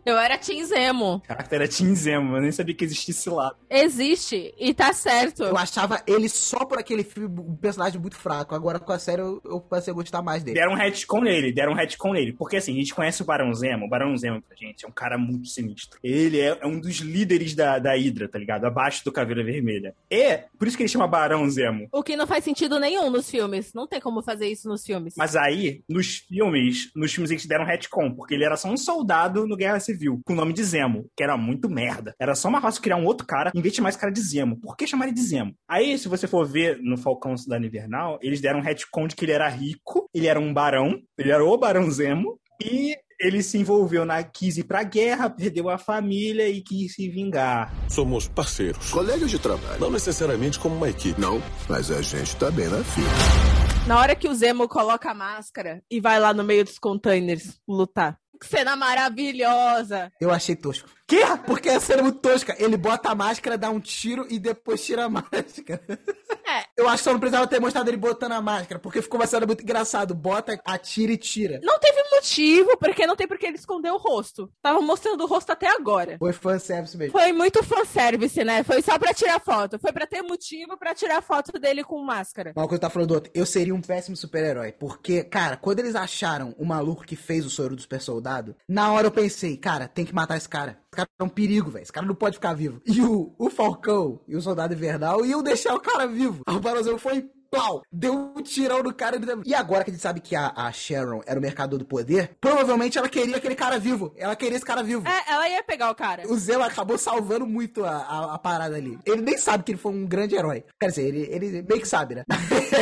Eu era Team Zemo. Caraca, era Team Zemo. Eu nem sabia que existisse lá. Existe. E tá certo. Eu achava ele só por aquele filme um personagem muito fraco. Agora, com a série, eu passei a gostar mais dele. Deram um retcon nele. Porque, assim, a gente conhece o Barão Zemo. O Barão Zemo, pra gente, é um cara muito sinistro. Ele é um dos líderes da Hydra, tá ligado? Abaixo do Caveira Vermelha. É, por isso que ele chama Barão Zemo. O que não faz sentido nenhum nos filmes. Não tem como fazer isso nos filmes. Mas aí, nos filmes eles deram retcon, porque ele era só um soldado no Guerra Civil, com o nome de Zemo, que era muito merda. Era só mais fácil criar um outro cara, em vez de chamar esse cara de Zemo. Por que chamar ele de Zemo? Aí, se você for ver no Falcão Cidade Invernal, eles deram retcon de que ele era rico, ele era um barão, ele era o Barão Zemo, e... Ele se envolveu quis ir pra guerra, perdeu a família e quis se vingar. Somos parceiros. Colegas de trabalho. Não necessariamente como uma equipe. Não, mas a gente tá bem na fita. Na hora que o Zemo coloca a máscara e vai lá no meio dos containers lutar. Que cena maravilhosa! Eu achei tosco. Quê? Porque a cena é muito tosca. Ele bota a máscara, dá um tiro e depois tira a máscara. É. Eu acho que só não precisava ter mostrado ele botando a máscara, porque ficou uma cena muito engraçada. Bota, atira e tira. Não teve motivo, porque não tem porque ele esconder o rosto. Tava mostrando o rosto até agora. Foi fanservice mesmo. Foi muito fanservice, né? Foi só pra tirar foto. Foi pra ter motivo pra tirar foto dele com máscara. Uma coisa que eu tava falando do outro. Eu seria um péssimo super-herói, porque, cara, quando eles acharam o maluco que fez o soro do super soldado, na hora eu pensei, cara, tem que matar esse cara. Esse cara é um perigo, velho. Esse cara não pode ficar vivo. E o Falcão e o Soldado Invernal iam deixar o cara vivo. O Barão Zemo foi... Pau! Deu um tirão no cara. E agora que a gente sabe que a Sharon era o Mercador do Poder, provavelmente ela queria aquele cara vivo. Ela queria esse cara vivo. É, ela ia pegar o cara. O Zemo acabou salvando muito a parada ali. Ele nem sabe que ele foi um grande herói. Quer dizer, ele meio que sabe, né?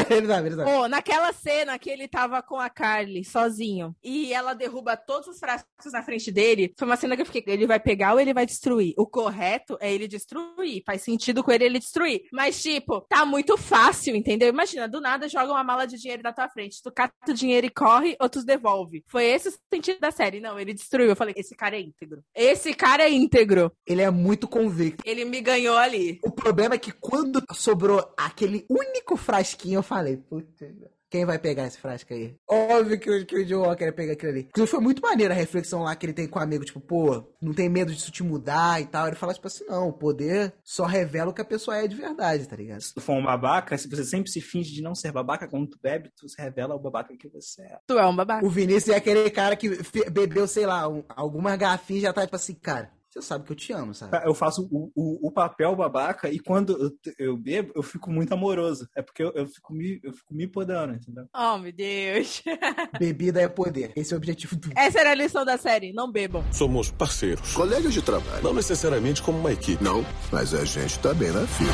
ele sabe. Pô, naquela cena que ele tava com a Karli sozinho e ela derruba todos os frascos na frente dele, foi uma cena que eu fiquei, ele vai pegar ou ele vai destruir? O correto é ele destruir. Faz sentido com ele destruir. Mas, tipo, tá muito fácil, entendeu? Imagina, do nada joga uma mala de dinheiro na tua frente. Tu cata o dinheiro e corre, ou tu devolve. Foi esse o sentido da série. Não, ele destruiu. Eu falei, esse cara é íntegro. Ele é muito convicto. Ele me ganhou ali. O problema é que quando sobrou aquele único frasquinho, eu falei, putz... Quem vai pegar esse frasco aí? Óbvio que o John Walker ia pegar aquilo ali. Inclusive, foi muito maneira a reflexão lá que ele tem com o amigo. Tipo, pô, não tem medo disso te mudar e tal. Ele fala, tipo assim, não, o poder só revela o que a pessoa é de verdade, tá ligado? Se tu for um babaca, se você sempre se finge de não ser babaca, quando tu bebe, tu se revela o babaca que você é. Tu é um babaca. O Vinícius é aquele cara que bebeu, sei lá, algumas garrafinhas e já tá, tipo assim, cara... você sabe que eu te amo, sabe? Eu faço o papel babaca e quando eu bebo, eu fico muito amoroso. É porque eu fico me podando, entendeu? Oh, meu Deus. Bebida é poder. Esse é o objetivo do... Essa era a lição da série. Não bebam. Somos parceiros. Colegas de trabalho. Não necessariamente como uma equipe. Não, mas a gente tá bem na fila.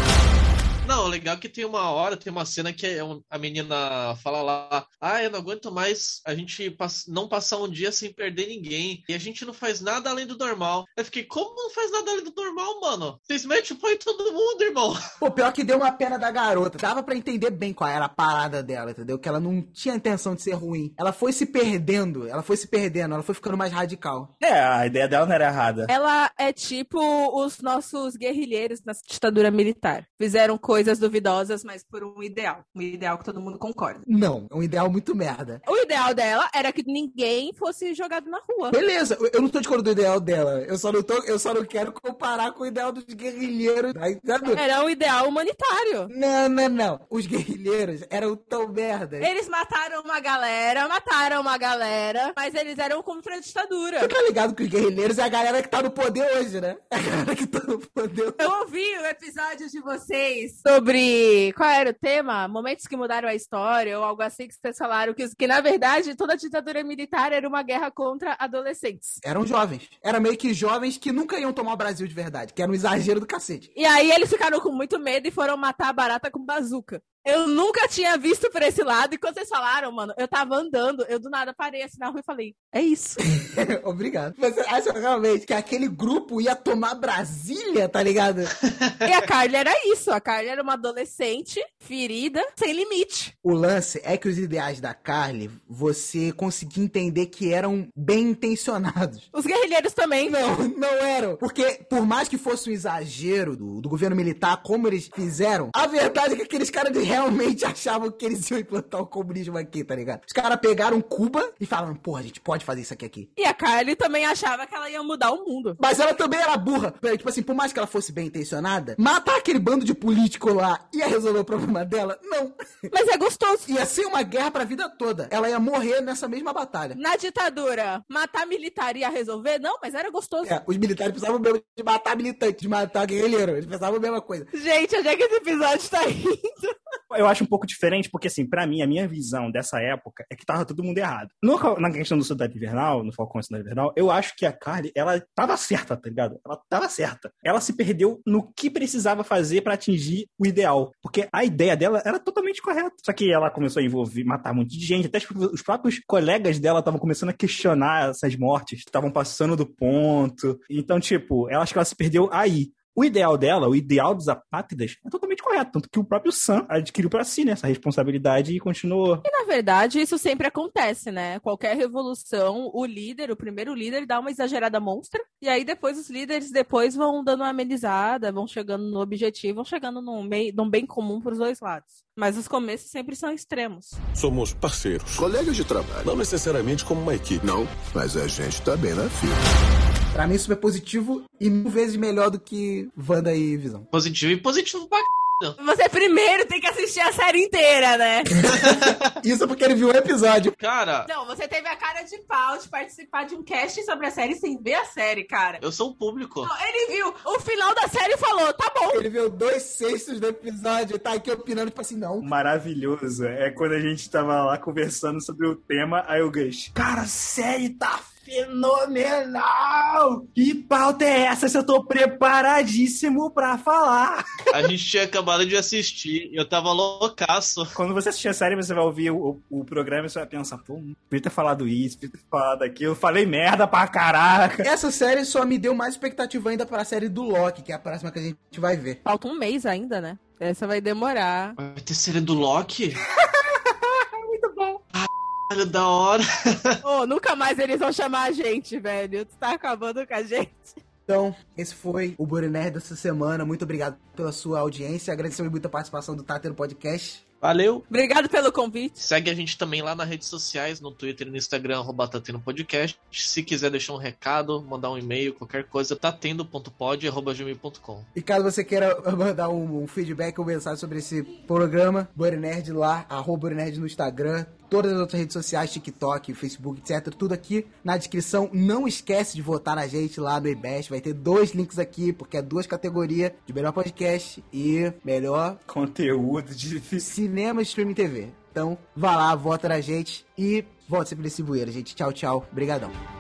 Não, legal que tem uma cena que a menina fala lá, eu não aguento mais a gente não passar um dia sem perder ninguém, e a gente não faz nada além do normal. Eu fiquei, como não faz nada além do normal, mano? Vocês metem pô em todo mundo, irmão. Pô, pior que deu uma pena da garota. Dava pra entender bem qual era a parada dela, entendeu? Que ela não tinha intenção de ser ruim. Ela foi se perdendo, ela foi ficando mais radical. É, a ideia dela não era errada. Ela é tipo os nossos guerrilheiros na ditadura militar. Fizeram coisas duvidosas, mas por um ideal que todo mundo concorda. Não, é um ideal muito merda. O ideal dela era que ninguém fosse jogado na rua. Beleza, eu não tô de acordo do ideal dela, eu só não quero comparar com o ideal dos guerrilheiros. Era um ideal humanitário. Não, os guerrilheiros eram tão merda. Eles mataram uma galera, mas eles eram contra a ditadura. Você tá ligado que os guerrilheiros é a galera que tá no poder hoje, né? É a galera que tá no poder. Eu ouvi o episódio de vocês sobre qual era o tema, momentos que mudaram a história, ou algo assim, que vocês falaram que na verdade toda a ditadura militar era uma guerra contra adolescentes. Eram jovens. Era meio que jovens que nunca iam tomar o Brasil de verdade, que era um exagero do cacete. E aí eles ficaram com muito medo e foram matar a barata com bazuca. Eu nunca tinha visto por esse lado, e quando vocês falaram, mano, eu tava andando, eu do nada parei assim na rua e falei, é isso. Obrigado. Você acha realmente que aquele grupo ia tomar Brasília, tá ligado? E a Karli era isso, a Karli era uma adolescente, ferida, sem limite. O lance é que os ideais da Karli, você conseguia entender que eram bem intencionados. Os guerrilheiros também. Não eram. Porque por mais que fosse um exagero do governo militar, como eles fizeram, a verdade é que aqueles caras realmente achavam que eles iam implantar o comunismo aqui, tá ligado? Os caras pegaram Cuba e falaram, porra, a gente pode fazer isso aqui. E a Karli também achava que ela ia mudar o mundo. Mas ela também era burra. Tipo assim, por mais que ela fosse bem intencionada, matar aquele bando de político lá ia resolver o problema dela? Não. Mas é gostoso. Ia ser uma guerra pra vida toda. Ela ia morrer nessa mesma batalha. Na ditadura, matar militar ia resolver? Não, mas era gostoso. É, os militares precisavam mesmo de matar militante, de matar guerrilheiro. Eles pensavam a mesma coisa. Gente, onde é que esse episódio tá indo? Eu acho um pouco diferente, porque assim, pra mim, a minha visão dessa época é que tava todo mundo errado. Na questão do Cidade Invernal, no Falcão e Cidade Invernal, eu acho que a Karli, ela tava certa, tá ligado? Ela tava certa. Ela se perdeu no que precisava fazer pra atingir o ideal. Porque a ideia dela era totalmente correta. Só que ela começou a envolver, matar um monte de gente, até os próprios colegas dela estavam começando a questionar essas mortes, estavam passando do ponto. Então, tipo, eu acho que ela se perdeu aí. O ideal dela, o ideal dos apátridas, é totalmente correto. Tanto que o próprio Sam adquiriu pra si, né, essa responsabilidade e continuou. E, na verdade, isso sempre acontece, né? Qualquer revolução, o primeiro líder dá uma exagerada monstra. E aí, depois, os líderes depois vão dando uma amenizada, vão chegando no objetivo, vão chegando num bem comum pros dois lados. Mas os começos sempre são extremos. Somos parceiros. Colegas de trabalho. Não necessariamente como uma equipe. Não, mas a gente tá bem na fila. Pra mim, super positivo e 1000 vezes melhor do que Wanda e Visão. Positivo e positivo pra c****. Você primeiro tem que assistir a série inteira, né? Isso é porque ele viu o episódio. Cara... Não, você teve a cara de pau de participar de um cast sobre a série sem ver a série, cara. Eu sou um público. Não, ele viu o final da série e falou, tá bom. Ele viu 2/6 do episódio e tá aqui opinando, tipo assim, não. Maravilhoso. É quando a gente tava lá conversando sobre o tema, aí eu gancho. Cara, a série tá fenomenal! Que pauta é essa? Se eu tô preparadíssimo pra falar. A gente tinha acabado de assistir e eu tava loucaço. Quando você assistir a série, você vai ouvir o programa e você vai pensar, pô, podia ter falado isso, podia ter falado aquilo, eu falei merda pra caraca. Essa série só me deu mais expectativa ainda pra série do Loki, que é a próxima que a gente vai ver. Falta um mês ainda, né? Essa vai demorar. Vai ter série do Loki? Da hora. Oh, nunca mais eles vão chamar a gente, velho. Tu tá acabando com a gente. Então, esse foi o Buri Nerd dessa semana. Muito obrigado pela sua audiência. Agradecemos muito a participação do Tá Tendo Podcast. Valeu. Obrigado pelo convite. Segue a gente também lá nas redes sociais, no Twitter e no Instagram, @tatendopodcast. Se quiser deixar um recado, mandar um e-mail, qualquer coisa, tatendo.pod@gmail.com. E caso você queira mandar um feedback ou mensagem sobre esse programa, Bora Nerd lá, @Bora Nerd no Instagram, todas as outras redes sociais, TikTok, Facebook, etc. Tudo aqui na descrição. Não esquece de votar na gente lá no iBest. Vai ter 2 links aqui, porque é 2 categorias de melhor podcast e melhor conteúdo de cinema e streaming TV. Então, vá lá, vota na gente e volte sempre nesse bueiro, gente. Tchau, tchau. Obrigadão.